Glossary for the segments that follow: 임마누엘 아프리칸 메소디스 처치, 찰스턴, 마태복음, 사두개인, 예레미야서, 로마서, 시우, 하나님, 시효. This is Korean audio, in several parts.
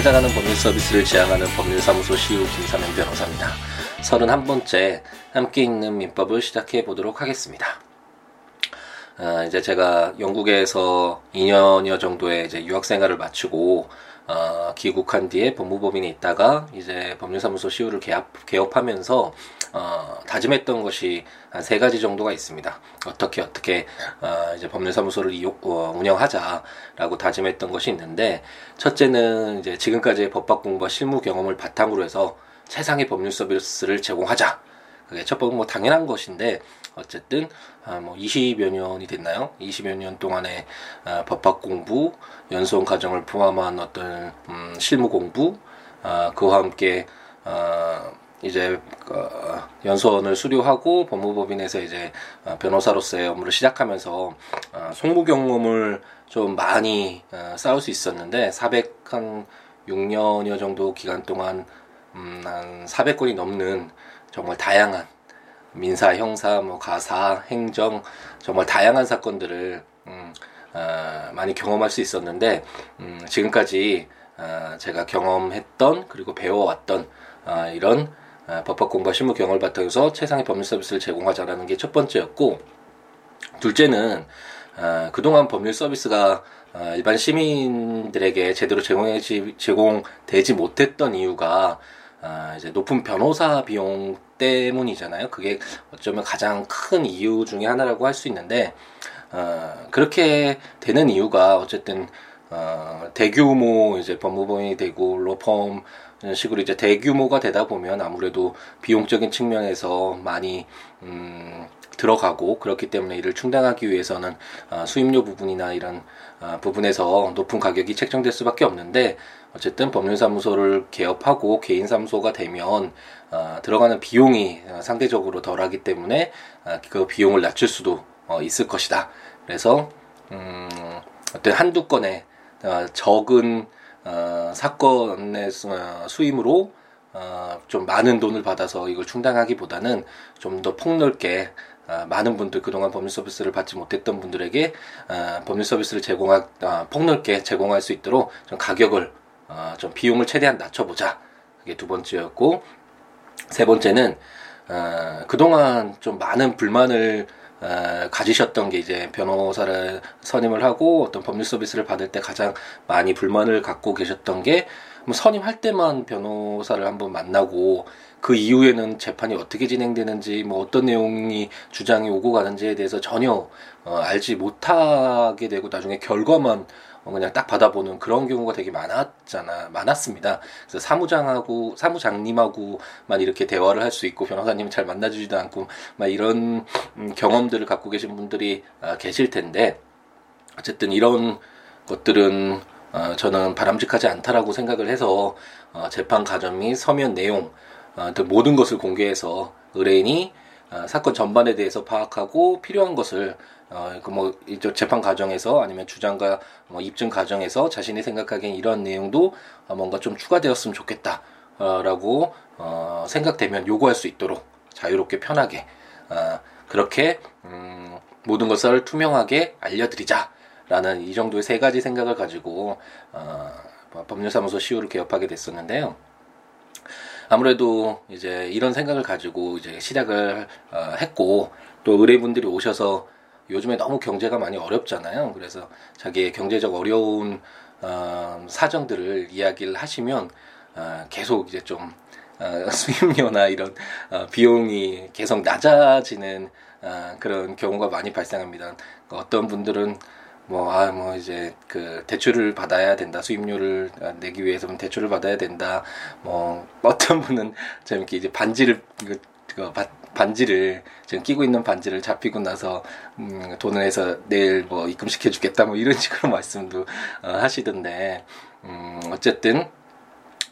찾아가는 법률 서비스를 지향하는 법률사무소 시우 김삼현 변호사입니다. 31번째 함께 읽는 민법을 시작해 보도록 하겠습니다. 이제 제가 영국에서 2년여 정도의 이제 유학생활을 마치고 귀국한 뒤에 법무법인에 있다가 이제 법률사무소 시우를 개업하면서 다짐했던 것이 한 3가지 정도가 있습니다. 어떻게 이제 법률사무소를 운영하자라고 다짐했던 것이 있는데, 첫째는 이제 지금까지의 법학 공부와 실무 경험을 바탕으로 해서 최상의 법률 서비스를 제공하자. 그게 첫 번째 뭐 당연한 것인데, 어쨌든 뭐 20여 년이 됐나요? 20여 년 동안의 법학 공부, 연수원 과정을 포함한 어떤 실무 공부, 그와 함께 이제 연수원을 수료하고 법무법인에서 이제 변호사로서의 업무를 시작하면서 송무 경험을 좀 많이 쌓을 수 있었는데, 406년여 정도 기간 동안 한 400건이 넘는 정말 다양한 민사, 형사, 뭐 가사, 행정 정말 다양한 사건들을 많이 경험할 수 있었는데, 지금까지 제가 경험했던 그리고 배워왔던 이런 법학 공부와 실무 경험을 바탕으로서 최상의 법률 서비스를 제공하자라는 게 첫 번째였고, 둘째는 그동안 법률 서비스가 일반 시민들에게 제대로 제공되지 못했던 이유가 이제 높은 변호사 비용 때문이잖아요. 그게 어쩌면 가장 큰 이유 중에 하나라고 할 수 있는데, 그렇게 되는 이유가 어쨌든 대규모 이제 법무법인이 되고 로펌 식으로 이제 대규모가 되다 보면 아무래도 비용적인 측면에서 많이 들어가고, 그렇기 때문에 이를 충당하기 위해서는 수임료 부분이나 이런 부분에서 높은 가격이 책정될 수밖에 없는데, 어쨌든 법률사무소를 개업하고 개인사무소가 되면 들어가는 비용이 상대적으로 덜하기 때문에 그 비용을 낮출 수도 있을 것이다. 그래서 어떤 한두 건의 적은 사건의 수임으로 좀 많은 돈을 받아서 이걸 충당하기보다는 좀 더 폭넓게 많은 분들, 그동안 법률 서비스를 받지 못했던 분들에게 법률 서비스를 폭넓게 제공할 수 있도록 좀 가격을 좀 비용을 최대한 낮춰보자. 그게 두 번째였고, 세 번째는 그동안 좀 많은 불만을 가지셨던 게, 이제 변호사를 선임을 하고 어떤 법률 서비스를 받을 때 가장 많이 불만을 갖고 계셨던 게, 뭐 선임할 때만 변호사를 한번 만나고 그 이후에는 재판이 어떻게 진행되는지, 뭐 어떤 내용이 주장이 오고 가는지에 대해서 전혀 알지 못하게 되고 나중에 결과만 그냥 딱 받아보는 그런 경우가 되게 많았습니다. 그래서 사무장님하고만 이렇게 대화를 할 수 있고 변호사님 잘 만나주지도 않고 막 이런 경험들을 갖고 계신 분들이 계실 텐데, 어쨌든 이런 것들은 저는 바람직하지 않다라고 생각을 해서 재판 과정 및 서면 내용 모든 것을 공개해서 의뢰인이 사건 전반에 대해서 파악하고 필요한 것을 이쪽 재판 과정에서 아니면 주장과 입증 과정에서 자신이 생각하기엔 이런 내용도 뭔가 좀 추가되었으면 좋겠다라고 생각되면 요구할 수 있도록 자유롭게 편하게 그렇게 모든 것을 투명하게 알려드리자라는 이 정도의 3가지 생각을 가지고 법률사무소 시효를 개업하게 됐었는데요. 아무래도 이제 이런 생각을 가지고 이제 시작을 했고, 또 의뢰분들이 오셔서 요즘에 너무 경제가 많이 어렵잖아요. 그래서 자기의 경제적 어려운 사정들을 이야기를 하시면 계속 이제 좀 수임료나 이런 비용이 계속 낮아지는 그런 경우가 많이 발생합니다. 어떤 분들은 이제 그 대출을 받아야 된다, 수임료를 내기 위해서는 대출을 받아야 된다, 어떤 분은 재밌게 이제 반지를 지금 끼고 있는 반지를 잡히고 나서 돈을 해서 내일 입금시켜 주겠다, 이런 식으로 말씀도 하시던데, 어쨌든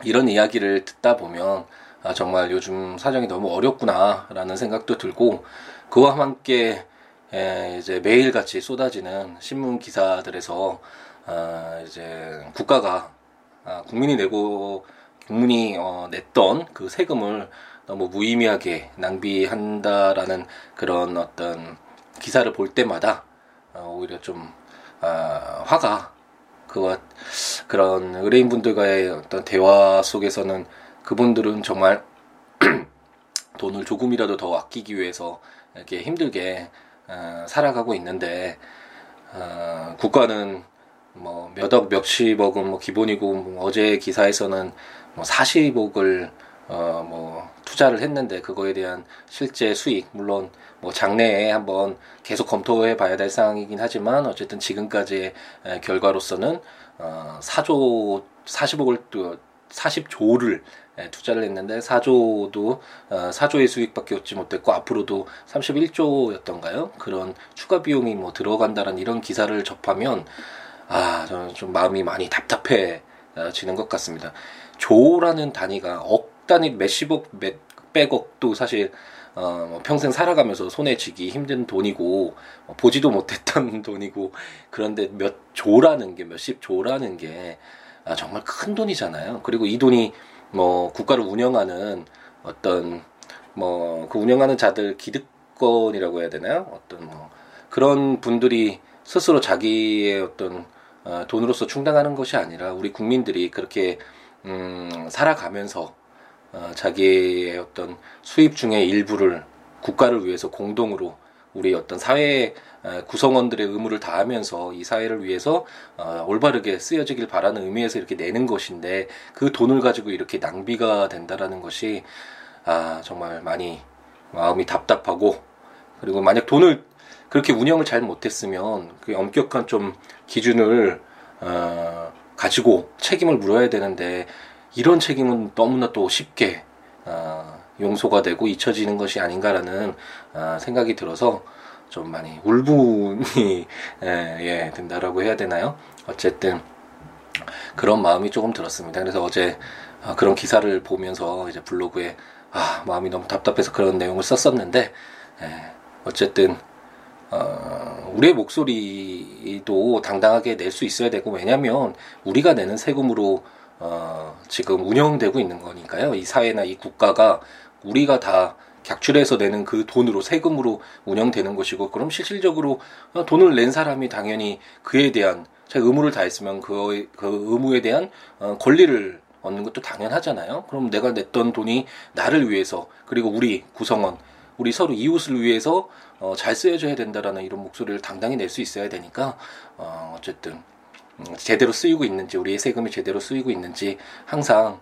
이런 이야기를 듣다 보면 정말 요즘 사정이 너무 어렵구나라는 생각도 들고, 그와 함께 이제 매일같이 쏟아지는 신문 기사들에서 이제 국가가 국민이 냈던 그 세금을 너무 무의미하게 낭비한다라는 그런 어떤 기사를 볼 때마다 오히려 좀 화가 그와 그런 의뢰인분들과의 어떤 대화 속에서는 그분들은 정말 돈을 조금이라도 더 아끼기 위해서 이렇게 힘들게 살아가고 있는데, 국가는 뭐 몇억 몇십억은 뭐 기본이고, 뭐 어제 기사에서는 뭐 40억을 뭐 투자를 했는데 그거에 대한 실제 수익, 물론 뭐 장래에 한번 계속 검토해 봐야 될 사항이긴 하지만 어쨌든 지금까지의 결과로서는 4조 40조를 투자를 했는데 4조도 4조의 수익밖에 얻지 못했고, 앞으로도 31조였던가요? 그런 추가 비용이 뭐 들어간다는 이런 기사를 접하면 저는 좀 마음이 많이 답답해지는 것 같습니다. 조라는 단위가 억 단위, 몇십억, 몇백억도 사실 평생 살아가면서 손에 쥐기 힘든 돈이고, 보지도 못했던 돈이고, 그런데 몇 조라는 게, 몇십 조라는 게 정말 큰 돈이잖아요. 그리고 이 돈이 뭐 국가를 운영하는 어떤 뭐 그 운영하는 자들, 기득권이라고 해야 되나요? 어떤 뭐 그런 분들이 스스로 자기의 어떤 돈으로서 충당하는 것이 아니라 우리 국민들이 그렇게 살아가면서 자기의 어떤 수입 중의 일부를 국가를 위해서 공동으로 우리 어떤 사회의 구성원들의 의무를 다하면서 이 사회를 위해서 올바르게 쓰여지길 바라는 의미에서 이렇게 내는 것인데, 그 돈을 가지고 이렇게 낭비가 된다라는 것이 정말 많이 마음이 답답하고, 그리고 만약 돈을 그렇게 운영을 잘 못했으면 그 엄격한 좀 기준을 가지고 책임을 물어야 되는데, 이런 책임은 너무나 또 쉽게 용서가 되고 잊혀지는 것이 아닌가라는 생각이 들어서 좀 많이 울분이 예, 든다라고 해야 되나요? 어쨌든 그런 마음이 조금 들었습니다. 그래서 어제 그런 기사를 보면서 이제 블로그에 마음이 너무 답답해서 그런 내용을 썼었는데, 예, 어쨌든 우리의 목소리도 당당하게 낼 수 있어야 되고, 왜냐면 우리가 내는 세금으로 지금 운영되고 있는 거니까요. 이 사회나 이 국가가 우리가 다 객출해서 내는 그 돈으로, 세금으로 운영되는 것이고, 그럼 실질적으로 돈을 낸 사람이 당연히 그에 대한 자기 의무를 다했으면 그 의무에 대한 권리를 얻는 것도 당연하잖아요. 그럼 내가 냈던 돈이 나를 위해서, 그리고 우리 구성원, 우리 서로 이웃을 위해서 잘 쓰여져야 된다라는 이런 목소리를 당당히 낼 수 있어야 되니까, 어쨌든 제대로 쓰이고 있는지, 우리의 세금이 제대로 쓰이고 있는지 항상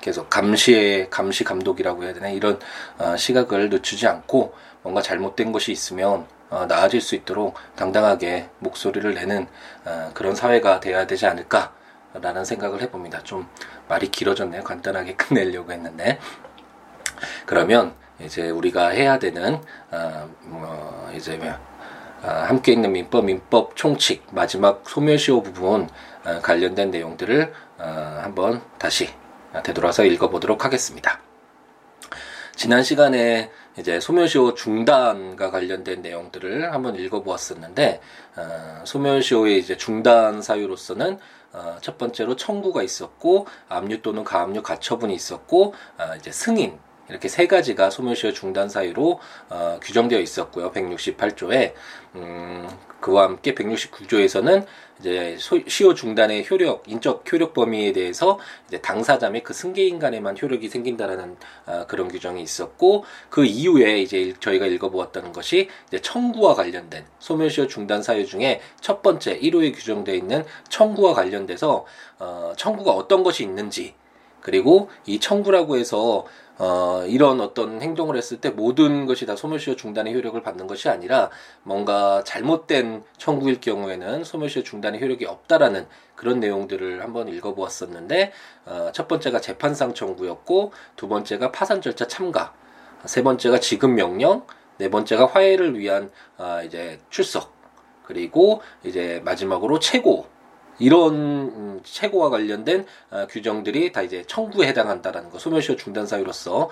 계속 감시 감독이라고 해야 되나, 이런 시각을 늦추지 않고 뭔가 잘못된 것이 있으면 나아질 수 있도록 당당하게 목소리를 내는 그런 사회가 돼야 되지 않을까라는 생각을 해봅니다. 좀 말이 길어졌네요. 간단하게 끝내려고 했는데, 그러면 이제 우리가 해야 되는 함께 있는 민법 총칙 마지막 소멸시효 부분 관련된 내용들을 한번 다시 되돌아서 읽어보도록 하겠습니다. 지난 시간에 이제 소멸시효 중단과 관련된 내용들을 한번 읽어보았었는데, 소멸시효의 이제 중단 사유로서는 첫 번째로 청구가 있었고, 압류 또는 가압류 가처분이 있었고, 이제 승인, 이렇게 세 가지가 소멸시효 중단 사유로 규정되어 있었고요. 168조에 그와 함께 169조에서는 이제 시효 중단의 효력, 인적 효력 범위에 대해서 이제 당사자 및 그 승계인 간에만 효력이 생긴다라는 그런 규정이 있었고, 그 이후에 이제 저희가 읽어보았다는 것이 이제 청구와 관련된 소멸시효 중단 사유 중에 첫 번째 1호에 규정되어 있는 청구와 관련돼서 청구가 어떤 것이 있는지, 그리고 이 청구라고 해서 이런 어떤 행동을 했을 때 모든 것이 다 소멸시효 중단의 효력을 받는 것이 아니라, 뭔가 잘못된 청구일 경우에는 소멸시효 중단의 효력이 없다라는 그런 내용들을 한번 읽어보았었는데, 첫 번째가 재판상 청구였고, 두 번째가 파산 절차 참가, 세 번째가 지급 명령, 네 번째가 화해를 위한 이제 출석, 그리고 이제 마지막으로 최고, 이런 최고와 관련된 규정들이 다 이제 청구에 해당한다라는 거, 소멸시효 중단 사유로서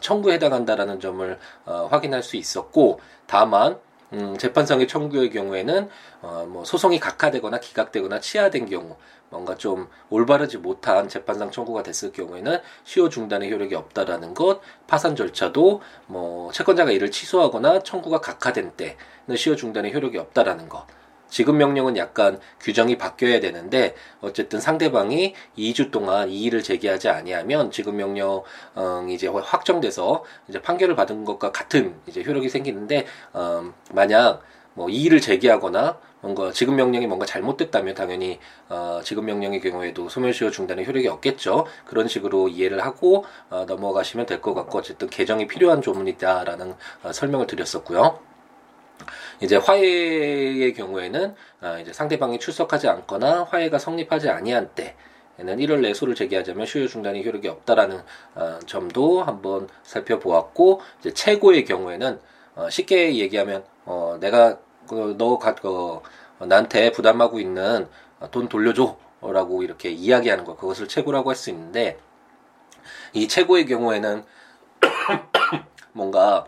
청구에 해당한다라는 점을 확인할 수 있었고, 다만 재판상의 청구의 경우에는 뭐 소송이 각하되거나 기각되거나 치하된 경우, 뭔가 좀 올바르지 못한 재판상 청구가 됐을 경우에는 시효 중단의 효력이 없다라는 것, 파산 절차도 뭐 채권자가 이를 취소하거나 청구가 각하된 때는 시효 중단의 효력이 없다라는 것, 지급 명령은 약간 규정이 바뀌어야 되는데 어쨌든 상대방이 2주 동안 이의를 제기하지 아니하면 지급 명령이 이제 확정돼서 이제 판결을 받은 것과 같은 이제 효력이 생기는데 만약 뭐 이의를 제기하거나 뭔가 지급 명령이 뭔가 잘못됐다면 당연히 지급 명령의 경우에도 소멸시효 중단의 효력이 없겠죠. 그런 식으로 이해를 하고 넘어가시면 될 것 같고, 어쨌든 개정이 필요한 조문이다라는 설명을 드렸었고요. 이제 화해의 경우에는 이제 상대방이 출석하지 않거나 화해가 성립하지 아니한 때에는 1월 내에 소를 제기하자면 시효 중단의 효력이 없다라는 점도 한번 살펴보았고, 이제 최고의 경우에는 쉽게 얘기하면 내가 나한테 부담하고 있는 돈 돌려줘 라고 이렇게 이야기하는 거, 그것을 최고라고 할 수 있는데, 이 최고의 경우에는 뭔가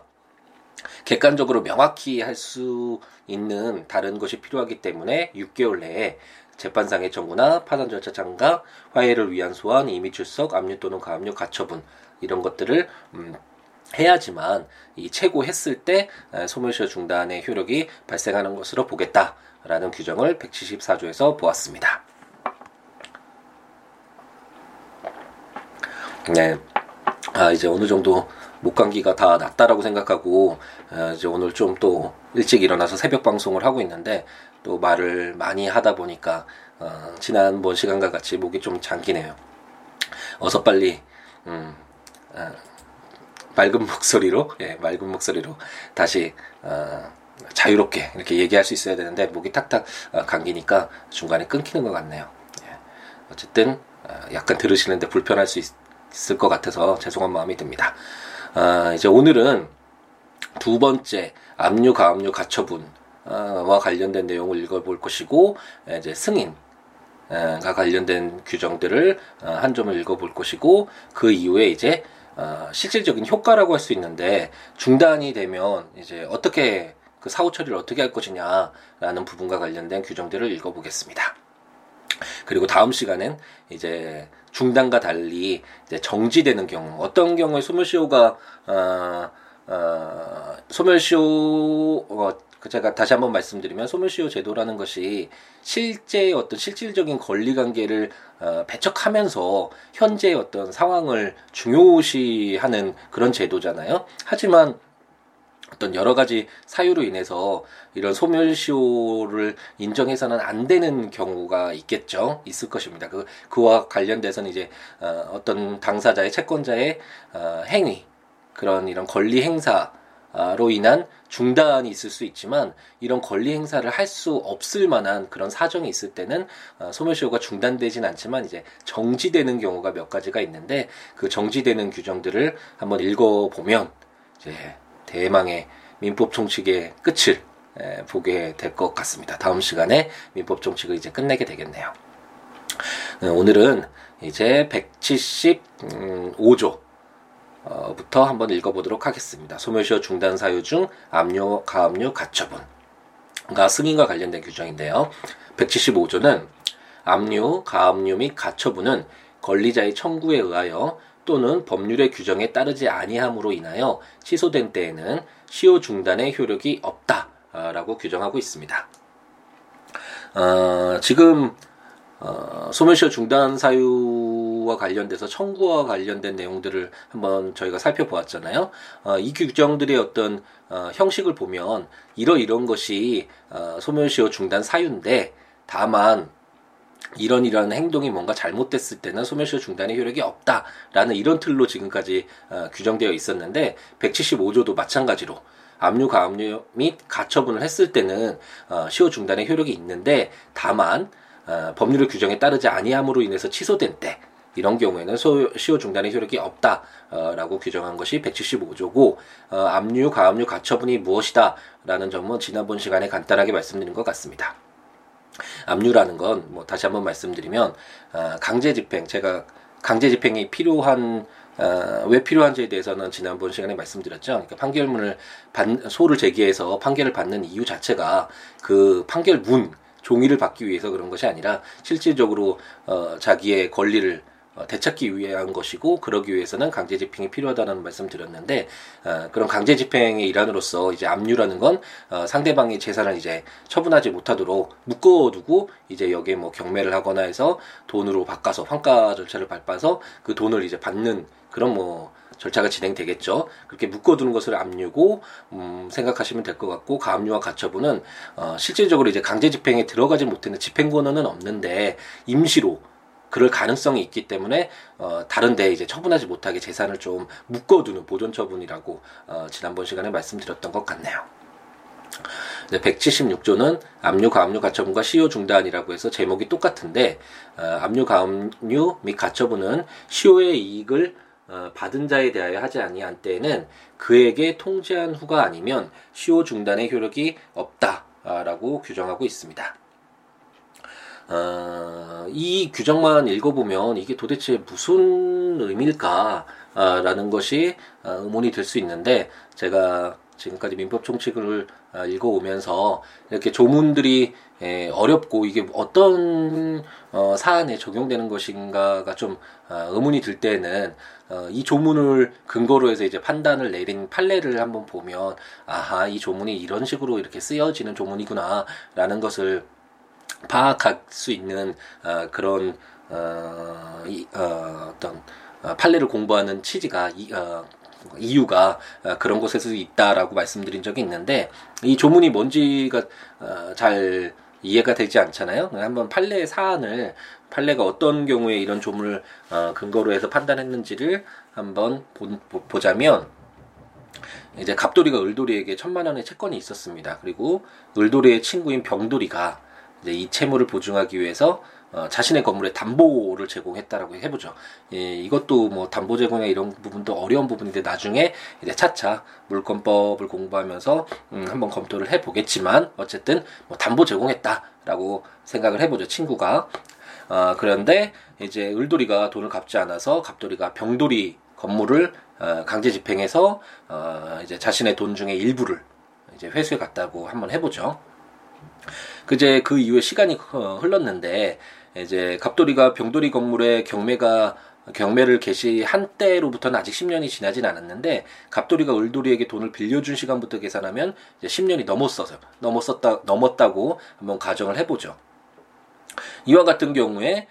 객관적으로 명확히 할 수 있는 다른 것이 필요하기 때문에 6개월 내에 재판상의 청구나 파산 절차 장각, 화해를 위한 소환, 임의 출석, 압류 또는 가압류, 가처분 이런 것들을 해야지만 이 최고했을 때 소멸시효 중단의 효력이 발생하는 것으로 보겠다라는 규정을 174조에서 보았습니다. 네, 이제 어느 정도 목감기가 다 났다라고 생각하고 이제 오늘 좀 또 일찍 일어나서 새벽 방송을 하고 있는데 또 말을 많이 하다 보니까 지난번 시간과 같이 목이 좀 잠기네요. 어서 빨리 맑은 목소리로, 맑은 목소리로 다시 자유롭게 이렇게 얘기할 수 있어야 되는데 목이 탁탁 감기니까 중간에 끊기는 것 같네요. 어쨌든 약간 들으시는데 불편할 수 있을 것 같아서 죄송한 마음이 듭니다. 이제 오늘은 두 번째 압류, 가압류, 가처분와 관련된 내용을 읽어볼 것이고, 이제 승인 과 관련된 규정들을 한 점을 읽어볼 것이고, 그 이후에 이제 실질적인 효과라고 할 수 있는데 중단이 되면 이제 어떻게 그 사후 처리를 어떻게 할 것이냐라는 부분과 관련된 규정들을 읽어보겠습니다. 그리고 다음 시간엔 이제 중단과 달리 이제 정지되는 경우, 어떤 경우에 소멸시효가 제가 다시 한번 말씀드리면 소멸시효 제도라는 것이 실제의 어떤 실질적인 권리관계를 배척하면서 현재의 어떤 상황을 중요시하는 그런 제도잖아요. 하지만 어떤 여러 가지 사유로 인해서 이런 소멸시효를 인정해서는 안 되는 경우가 있겠죠. 있을 것입니다. 그와 관련돼서는 이제 어떤 당사자의, 채권자의 행위, 이런 권리 행사로 인한 중단이 있을 수 있지만, 이런 권리 행사를 할 수 없을 만한 그런 사정이 있을 때는 소멸시효가 중단되진 않지만 이제 정지되는 경우가 몇 가지가 있는데, 그 정지되는 규정들을 한번 읽어보면 이제 대망의 민법 총칙의 끝을 보게 될 것 같습니다. 다음 시간에 민법 총칙을 이제 끝내게 되겠네요. 오늘은 이제 175조 부터 한번 읽어보도록 하겠습니다. 소멸시효 중단 사유 중 압류, 가압류, 가처분과 승인과 관련된 규정인데요. 175조는 압류, 가압류 및 가처분은 권리자의 청구에 의하여 또는 법률의 규정에 따르지 아니함으로 인하여 취소된 때에는 시효 중단의 효력이 없다라고 규정하고 있습니다. 지금 소멸시효 중단 사유와 관련돼서 청구와 관련된 내용들을 한번 저희가 살펴보았잖아요. 이 규정들의 어떤 형식을 보면 이런 것이 소멸시효 중단 사유인데, 다만 이런 행동이 뭔가 잘못됐을 때는 소멸시효 중단의 효력이 없다라는 이런 틀로 지금까지 규정되어 있었는데, 175조도 마찬가지로 압류, 가압류 및 가처분을 했을 때는 시효 중단의 효력이 있는데, 다만 법률의 규정에 따르지 아니함으로 인해서 취소된 때, 이런 경우에는 시효 중단의 효력이 없다라고 규정한 것이 175조고, 압류, 가압류, 가처분이 무엇이다라는 점은 지난번 시간에 간단하게 말씀드린 것 같습니다. 압류라는 건 뭐 다시 한번 말씀드리면 강제집행이 필요한, 왜 필요한지에 대해서는 지난번 시간에 말씀드렸죠. 그러니까 소를 제기해서 판결을 받는 이유 자체가 그 판결문 종이를 받기 위해서 그런 것이 아니라 실질적으로 자기의 권리를 되찾기 위한 것이고, 그러기 위해서는 강제 집행이 필요하다는 말씀 드렸는데, 그런 강제 집행의 일환으로서 이제 압류라는 건 상대방이 재산을 이제 처분하지 못하도록 묶어두고 이제 여기에 뭐 경매를 하거나 해서 돈으로 바꿔서 환가 절차를 밟아서 그 돈을 이제 받는 그런 뭐 절차가 진행되겠죠. 그렇게 묶어두는 것을 압류고 생각하시면 될 것 같고, 가압류와 가처분은 실질적으로 이제 강제 집행에 들어가지 못했는 집행권은 없는데 임시로 그럴 가능성이 있기 때문에 다른데 이제 처분하지 못하게 재산을 좀 묶어두는 보존처분이라고 지난번 시간에 말씀드렸던 것 같네요. 네, 176조는 압류, 가압류, 가처분과 시효 중단이라고 해서 제목이 똑같은데, 압류, 가압류 및 가처분은 시효의 이익을 받은 자에 대하여 하지 아니한 때에는 그에게 통지한 후가 아니면 시효 중단의 효력이 없다라고 규정하고 있습니다. 이 규정만 읽어보면 이게 도대체 무슨 의미일까라는 것이 의문이 들 수 있는데, 제가 지금까지 민법 총칙을 읽어오면서 이렇게 조문들이 어렵고 이게 어떤 사안에 적용되는 것인가가 좀 의문이 들 때는 이 조문을 근거로 해서 이제 판단을 내린 판례를 한번 보면, 아하, 이 조문이 이런 식으로 이렇게 쓰여지는 조문이구나라는 것을 파악할 수 있는 그런 어떤 판례를 공부하는 취지가 이유가 그런 곳에서 있다라고 말씀드린 적이 있는데, 이 조문이 뭔지가 잘 이해가 되지 않잖아요. 한번 판례의 사안을, 판례가 어떤 경우에 이런 조문을 근거로 해서 판단했는지를 한번 보자면, 이제 갑돌이가 을돌이에게 10,000,000원의 채권이 있었습니다. 그리고 을돌이의 친구인 병돌이가 이제 이 채무를 보증하기 위해서 자신의 건물에 담보를 제공했다라고 해보죠. 예, 이것도 뭐 담보 제공이나 이런 부분도 어려운 부분인데 나중에 이제 차차 물권법을 공부하면서 한번 검토를 해보겠지만, 어쨌든 뭐 담보 제공했다라고 생각을 해보죠, 친구가. 그런데 이제 을돌이가 돈을 갚지 않아서 갑돌이가 병돌이 건물을 강제 집행해서 이제 자신의 돈 중에 일부를 이제 회수해 갔다고 한번 해보죠. 그제 그 이후에 시간이 흘렀는데, 이제 갑돌이가 병돌이 건물에 경매를 개시한 때로부터는 아직 10년이 지나진 않았는데, 갑돌이가 을돌이에게 돈을 빌려준 시간부터 계산하면 이제 10년이 넘었다고 한번 가정을 해보죠. 이와 같은 경우에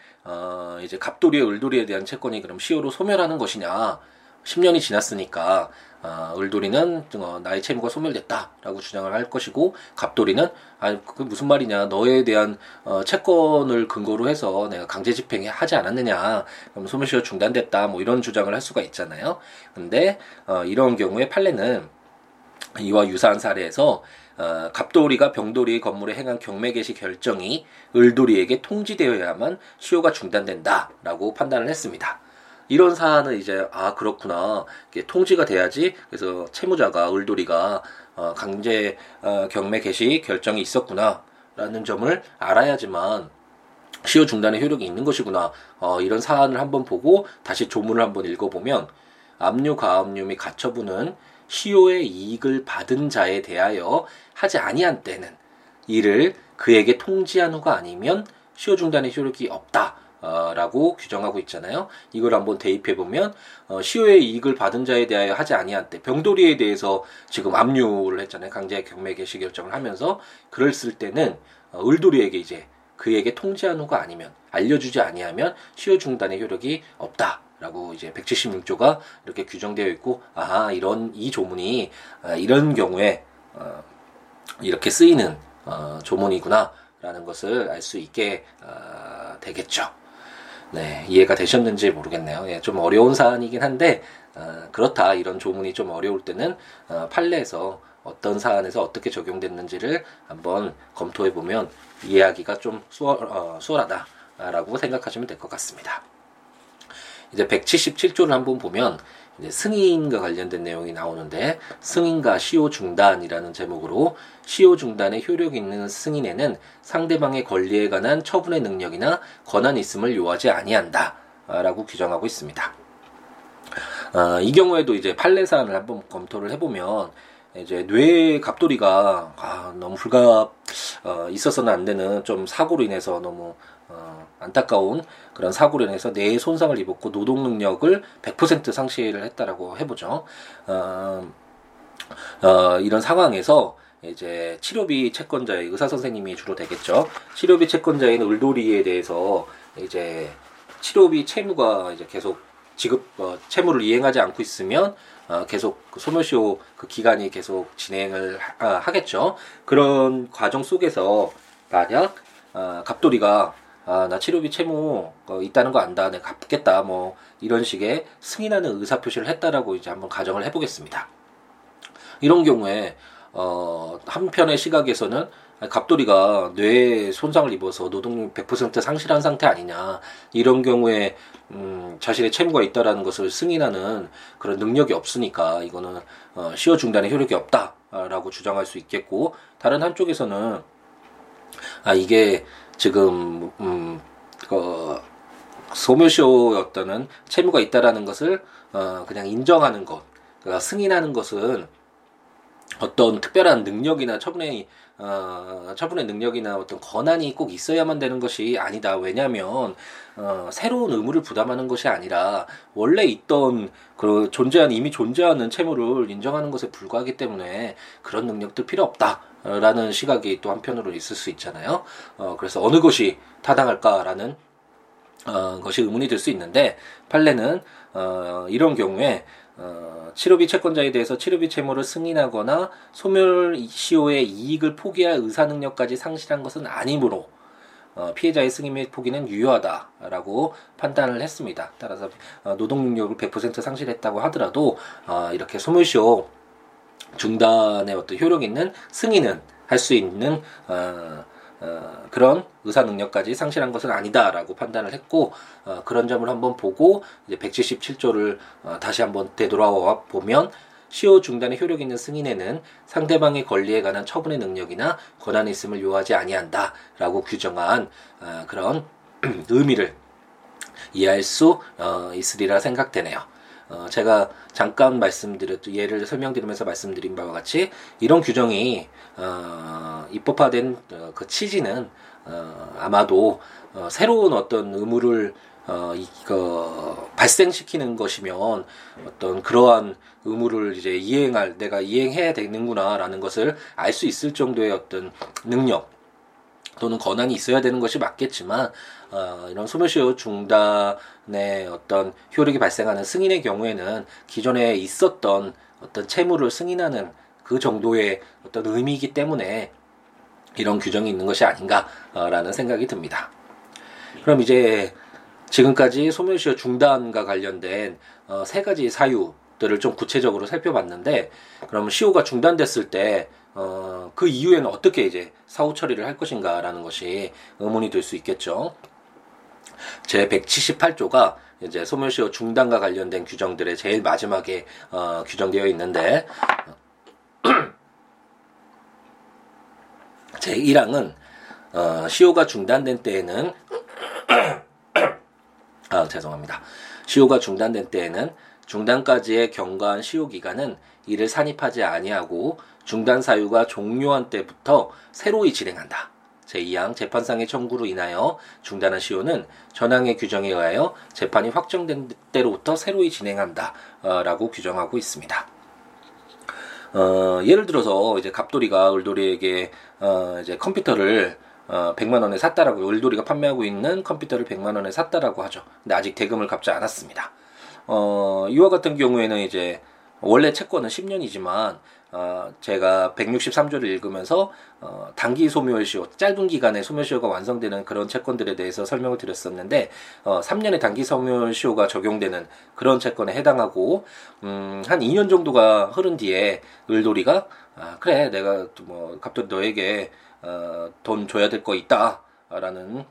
이제 갑돌이의 을돌이에 대한 채권이 그럼 시효로 소멸하는 것이냐? 10년이 지났으니까 을돌이는 나의 채무가 소멸됐다라고 주장을 할 것이고, 갑돌이는 아, 그게 무슨 말이냐, 너에 대한 채권을 근거로 해서 내가 강제 집행하지 않았느냐, 그럼 소멸시효 중단됐다, 뭐 이런 주장을 할 수가 있잖아요. 근데 이런 경우에 판례는 이와 유사한 사례에서 갑돌이가 병돌이의 건물에 행한 경매 개시 결정이 을돌이에게 통지되어야만 시효가 중단된다라고 판단을 했습니다. 이런 사안은 이제 아, 그렇구나, 이게 통지가 돼야지, 그래서 채무자가 을돌이가 강제 경매 개시 결정이 있었구나 라는 점을 알아야지만 시효 중단의 효력이 있는 것이구나, 이런 사안을 한번 보고 다시 조문을 한번 읽어보면, 압류, 가압류 및 가처분은 시효의 이익을 받은 자에 대하여 하지 아니한 때는 이를 그에게 통지한 후가 아니면 시효 중단의 효력이 없다 라고 규정하고 있잖아요. 이걸 한번 대입해보면, 시효의 이익을 받은 자에 대하여 하지 아니한 때, 병돌이에 대해서 지금 압류를 했잖아요. 강제 경매 개시 결정을 하면서. 그랬을 때는 을돌이에게 이제 그에게 통지한 후가 아니면, 알려주지 아니하면 시효 중단의 효력이 없다 라고 이제 176조가 이렇게 규정되어 있고, 아, 이런 이 조문이 이런 경우에 이렇게 쓰이는 조문이구나 라는 것을 알 수 있게 되겠죠. 네, 이해가 되셨는지 모르겠네요. 예, 좀 어려운 사안이긴 한데, 그렇다, 이런 조문이 좀 어려울 때는 판례에서 어떤 사안에서 어떻게 적용됐는지를 한번 검토해보면 이해하기가 좀 수월하다라고 생각하시면 될 것 같습니다. 이제 177조를 한번 보면 이제 승인과 관련된 내용이 나오는데, 승인과 시효 중단이라는 제목으로, 시효 중단의 효력이 있는 승인에는 상대방의 권리에 관한 처분의 능력이나 권한이 있음을 요하지 아니한다 라고 규정하고 있습니다. 이 경우에도 이제 판례 사안을 한번 검토를 해보면, 이제 뇌 갑돌이가 너무 있어서는 안 되는 좀 사고로 인해서 너무 안타까운 그런 사고로 인해서 뇌에 손상을 입었고 노동 능력을 100% 상실을 했다라고 해보죠. 이런 상황에서 이제 치료비 채권자의 의사 선생님이 주로 되겠죠. 치료비 채권자인 을돌이에 대해서 이제 치료비 채무가 이제 계속 채무를 이행하지 않고 있으면 계속 소멸시효 그 기간이 계속 진행을 하겠죠. 그런 과정 속에서 만약 갑돌이가 나 치료비 채무 있다는 거 안다, 내가 갚겠다, 뭐 이런 식의 승인하는 의사 표시를 했다라고 이제 한번 가정을 해보겠습니다. 이런 경우에 한편의 시각에서는 갑돌이가 뇌에 손상을 입어서 노동력 100% 상실한 상태 아니냐, 이런 경우에 자신의 채무가 있다라는 것을 승인하는 그런 능력이 없으니까 이거는 시효 중단의 효력이 없다라고 주장할 수 있겠고, 다른 한쪽에서는 이게 지금 소멸시효였다는 채무가 있다라는 것을 그냥 인정하는 것, 그러니까 승인하는 것은 어떤 특별한 능력이나 처분의 능력이나 어떤 권한이 꼭 있어야만 되는 것이 아니다. 왜냐하면 새로운 의무를 부담하는 것이 아니라 원래 있던 그 이미 존재하는 채무를 인정하는 것에 불과하기 때문에 그런 능력도 필요 없다라는 시각이 또 한편으로 있을 수 있잖아요. 그래서 어느 것이 타당할까라는 것이 의문이 들 수 있는데, 판례는 이런 경우에 치료비 채권자에 대해서 치료비 채무를 승인하거나 소멸시효의 이익을 포기할 의사능력까지 상실한 것은 아니므로 피해자의 승인 및 포기는 유효하다라고 판단을 했습니다. 따라서 노동능력을 100% 상실했다고 하더라도 이렇게 소멸시효 중단의 어떤 효력 있는 승인은 할 수 있는 그런 의사능력까지 상실한 것은 아니다라고 판단을 했고, 그런 점을 한번 보고 이제 177조를 다시 한번 되돌아와 보면, 시효 중단의 효력 있는 승인에는 상대방의 권리에 관한 처분의 능력이나 권한이 있음을 요하지 아니한다라고 규정한 그런 의미를 이해할 수 있으리라 생각되네요. 제가 잠깐 말씀드렸죠. 예를 설명드리면서 말씀드린 바와 같이 이런 규정이 입법화된 그 취지는 아마도 새로운 어떤 의무를 발생시키는 것이면 어떤 그러한 의무를 이제 내가 이행해야 되는구나라는 것을 알 수 있을 정도의 어떤 능력 또는 권한이 있어야 되는 것이 맞겠지만, 이런 소멸시효 중단의 어떤 효력이 발생하는 승인의 경우에는 기존에 있었던 어떤 채무를 승인하는 그 정도의 어떤 의미이기 때문에 이런 규정이 있는 것이 아닌가라는 생각이 듭니다. 그럼 이제 지금까지 소멸시효 중단과 관련된 세 가지 사유들을 좀 구체적으로 살펴봤는데, 그럼 시효가 중단됐을 때 그 이후에는 어떻게 이제 사후 처리를 할 것인가라는 것이 의문이 될 수 있겠죠. 제 178조가 이제 소멸시효 중단과 관련된 규정들의 제일 마지막에 규정되어 있는데, 제 1항은 시효가 중단된 때에는 시효가 중단된 때에는 중단까지의 경과한 시효 기간은 이를 산입하지 아니하고 중단 사유가 종료한 때부터 새로이 진행한다. 제2항 재판상의 청구로 인하여 중단한 시효는 전항의 규정에 의하여 재판이 확정된 때로부터 새로이 진행한다 라고 규정하고 있습니다. 예를 들어서 이제 갑돌이가 을돌이에게 이제 컴퓨터를 100만원에 샀다라고, 을돌이가 판매하고 있는 컴퓨터를 100만원에 샀다라고 하죠. 근데 아직 대금을 갚지 않았습니다. 이와 같은 경우에는 이제 원래 채권은 10년이지만 제가 163조를 읽으면서 단기 소멸시효, 짧은 기간에 소멸시효가 완성되는 그런 채권들에 대해서 설명을 드렸었는데, 3년의 단기 소멸시효가 적용되는 그런 채권에 해당하고, 한 2년 정도가 흐른 뒤에 을돌이가 그래, 내가 뭐 갑자기 너에게 돈 줘야 될 거 있다라는,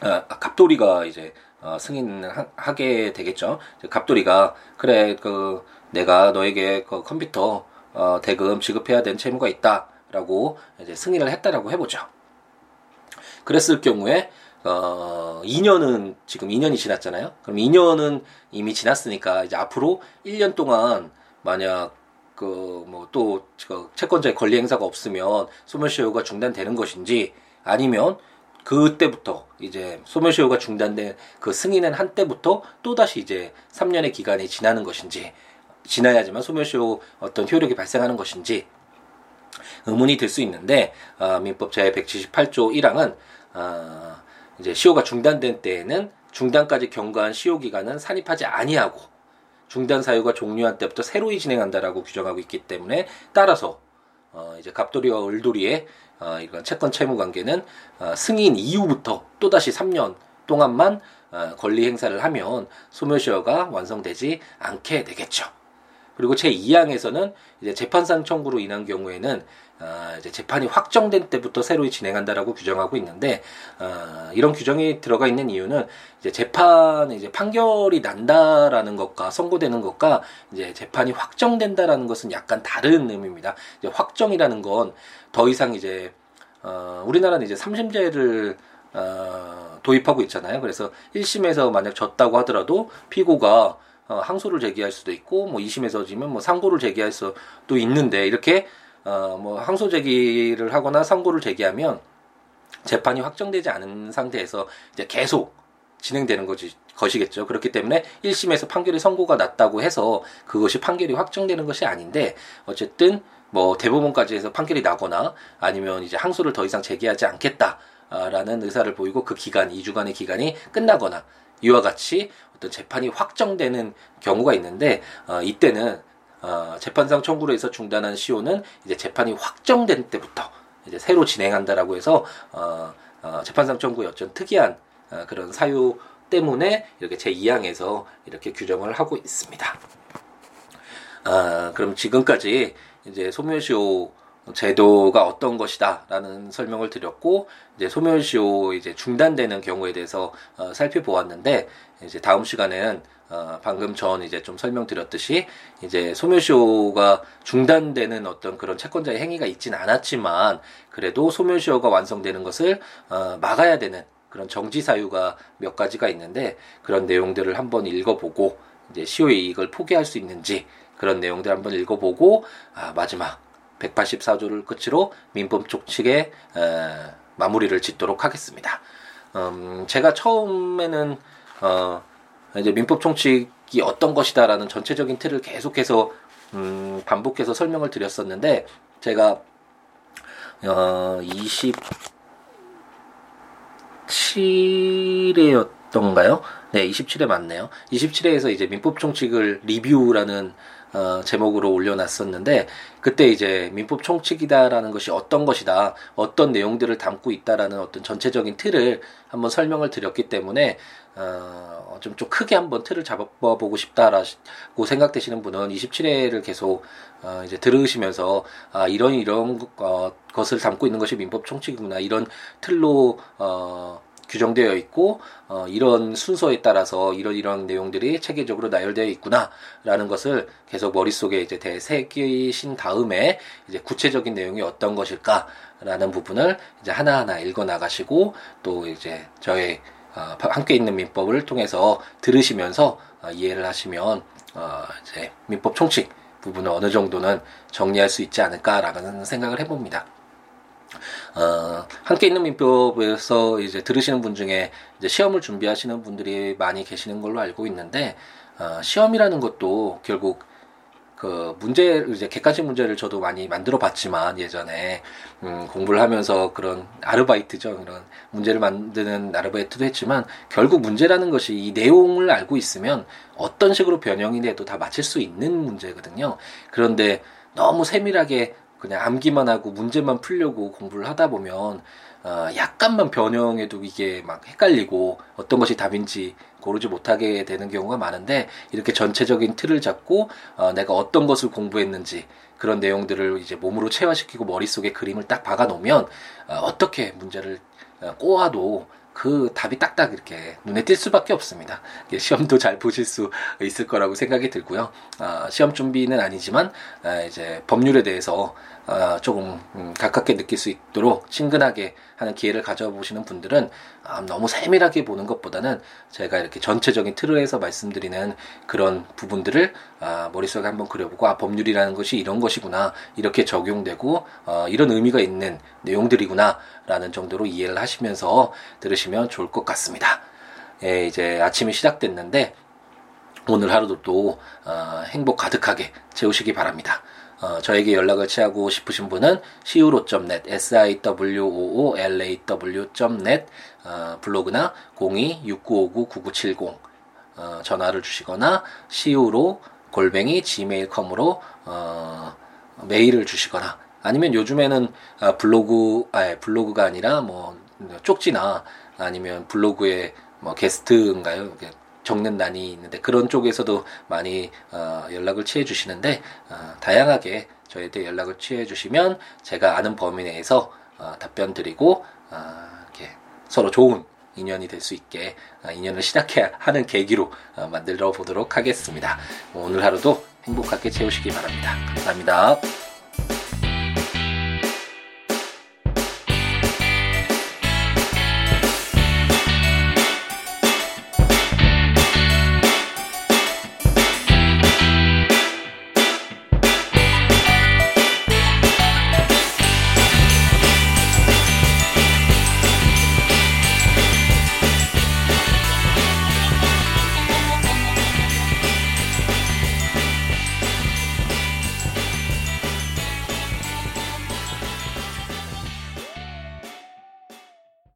갑돌이가 이제 승인하게 되겠죠. 갑돌이가 그래, 내가 너에게 그 컴퓨터 대금 지급해야 된 채무가 있다라고 이제 승인을 했다라고 해보죠. 그랬을 경우에 2년은 지금 2년이 지났잖아요. 그럼 2년은 이미 지났으니까 이제 앞으로 1년 동안 만약 채권자의 권리 행사가 없으면 소멸시효가 중단되는 것인지, 아니면 그때부터 이제 소멸시효가 중단된 그 승인한 한때부터 또다시 이제 3년의 기간이 지나는 것인지, 지나야지만 소멸시효 어떤 효력이 발생하는 것인지 의문이 들 수 있는데, 민법 제178조 1항은 이제 시효가 중단된 때에는 중단까지 경과한 시효기간은 산입하지 아니하고 중단 사유가 종료한 때부터 새로이 진행한다라고 규정하고 있기 때문에, 따라서 이제 갑돌이와 을돌이의 이런 채권 채무 관계는 승인 이후부터 또다시 3년 동안만 권리 행사를 하면 소멸시효가 완성되지 않게 되겠죠. 그리고 제2항에서는 이제 재판상 청구로 인한 경우에는 이제 재판이 확정된 때부터 새로이 진행한다라고 규정하고 있는데, 이런 규정이 들어가 있는 이유는 이제 재판 이제 판결이 난다라는 것과 선고되는 것과 이제 재판이 확정된다라는 것은 약간 다른 의미입니다. 이제 확정이라는 건 더 이상 이제 우리나라는 이제 삼심제를 도입하고 있잖아요. 그래서 1심에서 만약 졌다고 하더라도 피고가 항소를 제기할 수도 있고, 뭐 2심에서 지면 뭐 상고를 제기할 수도 있는데, 이렇게 뭐 항소 제기를 하거나 상고를 제기하면 재판이 확정되지 않은 상태에서 이제 계속 진행되는 것이겠죠. 그렇기 때문에 1심에서 판결이 선고가 났다고 해서 그것이 판결이 확정되는 것이 아닌데, 어쨌든 뭐 대법원까지 해서 판결이 나거나 아니면 이제 항소를 더 이상 제기하지 않겠다라는 의사를 보이고 그 기간 2주간의 기간이 끝나거나 이와 같이 어떤 재판이 확정되는 경우가 있는데, 이때는 재판상 청구로 해서 중단한 시효는 이제 재판이 확정된 때부터 이제 새로 진행한다라고 해서 재판상 청구의 어떤 특이한 그런 사유 때문에 이렇게 제2항에서 이렇게 규정을 하고 있습니다. 그럼 지금까지 이제 소멸시효 제도가 어떤 것이다라는 설명을 드렸고, 이제 소멸시효 이제 중단되는 경우에 대해서 살펴보았는데, 이제 다음 시간에는 방금 전 이제 좀 설명드렸듯이 이제 소멸시효가 중단되는 어떤 그런 채권자의 행위가 있진 않았지만 그래도 소멸시효가 완성되는 것을 막아야 되는 그런 정지 사유가 몇 가지가 있는데, 그런 내용들을 한번 읽어보고 이제 시효의 이익을 포기할 수 있는지 그런 내용들 한번 읽어보고, 마지막 184조를 끝으로 민법 촉칙의 마무리를 짓도록 하겠습니다. 제가 처음에는 이제 민법 촉칙이 어떤 것이다라는 전체적인 틀을 계속해서 반복해서 설명을 드렸었는데, 제가 27회였던가요? 네, 27회 맞네요. 27회에서 이제 민법 촉칙을 리뷰라는 제목으로 올려놨었는데, 그때 이제 민법 총칙이다라는 것이 어떤 것이다, 어떤 내용들을 담고 있다라는 어떤 전체적인 틀을 한번 설명을 드렸기 때문에 좀 크게 한번 틀을 잡아보고 싶다라고 생각되시는 분은 27회를 계속 이제 들으시면서 이런 것을 담고 있는 것이 민법 총칙이구나, 이런 틀로 규정되어 있고 이런 순서에 따라서 이런 내용들이 체계적으로 나열되어 있구나라는 것을 계속 머릿속에 이제 되새기신 다음에 이제 구체적인 내용이 어떤 것일까라는 부분을 이제 하나하나 읽어 나가시고, 또 이제 저의 함께 있는 민법을 통해서 들으시면서 이해를 하시면 이제 민법 총칙 부분을 어느 정도는 정리할 수 있지 않을까라는 생각을 해봅니다. 함께 있는 민법에서 이제 들으시는 분 중에 이제 시험을 준비하시는 분들이 많이 계시는 걸로 알고 있는데, 시험이라는 것도 결국 그 이제 객관식 문제를 저도 많이 만들어 봤지만, 예전에 공부를 하면서 그런 아르바이트죠. 그런 문제를 만드는 아르바이트도 했지만, 결국 문제라는 것이 이 내용을 알고 있으면 어떤 식으로 변형이 돼도 다 맞힐 수 있는 문제거든요. 그런데 너무 세밀하게 그냥 암기만 하고 문제만 풀려고 공부를 하다 보면 약간만 변형해도 이게 막 헷갈리고 어떤 것이 답인지 고르지 못하게 되는 경우가 많은데, 이렇게 전체적인 틀을 잡고 내가 어떤 것을 공부했는지 그런 내용들을 이제 몸으로 체화시키고 머릿속에 그림을 딱 박아놓으면 어떻게 문제를 꼬아도 그 답이 딱딱 이렇게 눈에 띌 수밖에 없습니다. 시험도 잘 보실 수 있을 거라고 생각이 들고요. 시험 준비는 아니지만 이제 법률에 대해서 조금 가깝게 느낄 수 있도록 친근하게 하는 기회를 가져보시는 분들은 너무 세밀하게 보는 것보다는 제가 이렇게 전체적인 틀에서 말씀드리는 그런 부분들을 머릿속에 한번 그려보고 법률이라는 것이 이런 것이구나, 이렇게 적용되고 이런 의미가 있는 내용들이구나 라는 정도로 이해를 하시면서 들으시면 좋을 것 같습니다. 예, 이제 아침이 시작됐는데 오늘 하루도 또 행복 가득하게 채우시기 바랍니다. 저에게 연락을 취하고 싶으신 분은 siwo.net, siwoolaw.net 블로그나 02-6959-9970 전화를 주시거나 siwo@gmail.com으로 메일을 주시거나, 아니면 요즘에는 블로그가 아니라 뭐 쪽지나 아니면 블로그에 뭐 게스트인가요? 적는 난이 있는데 그런 쪽에서도 많이 연락을 취해 주시는데 다양하게 저희한테 연락을 취해 주시면 제가 아는 범위 내에서 답변 드리고 이렇게 서로 좋은 인연이 될 수 있게 인연을 시작해야 하는 계기로 만들어 보도록 하겠습니다. 오늘 하루도 행복하게 채우시기 바랍니다. 감사합니다.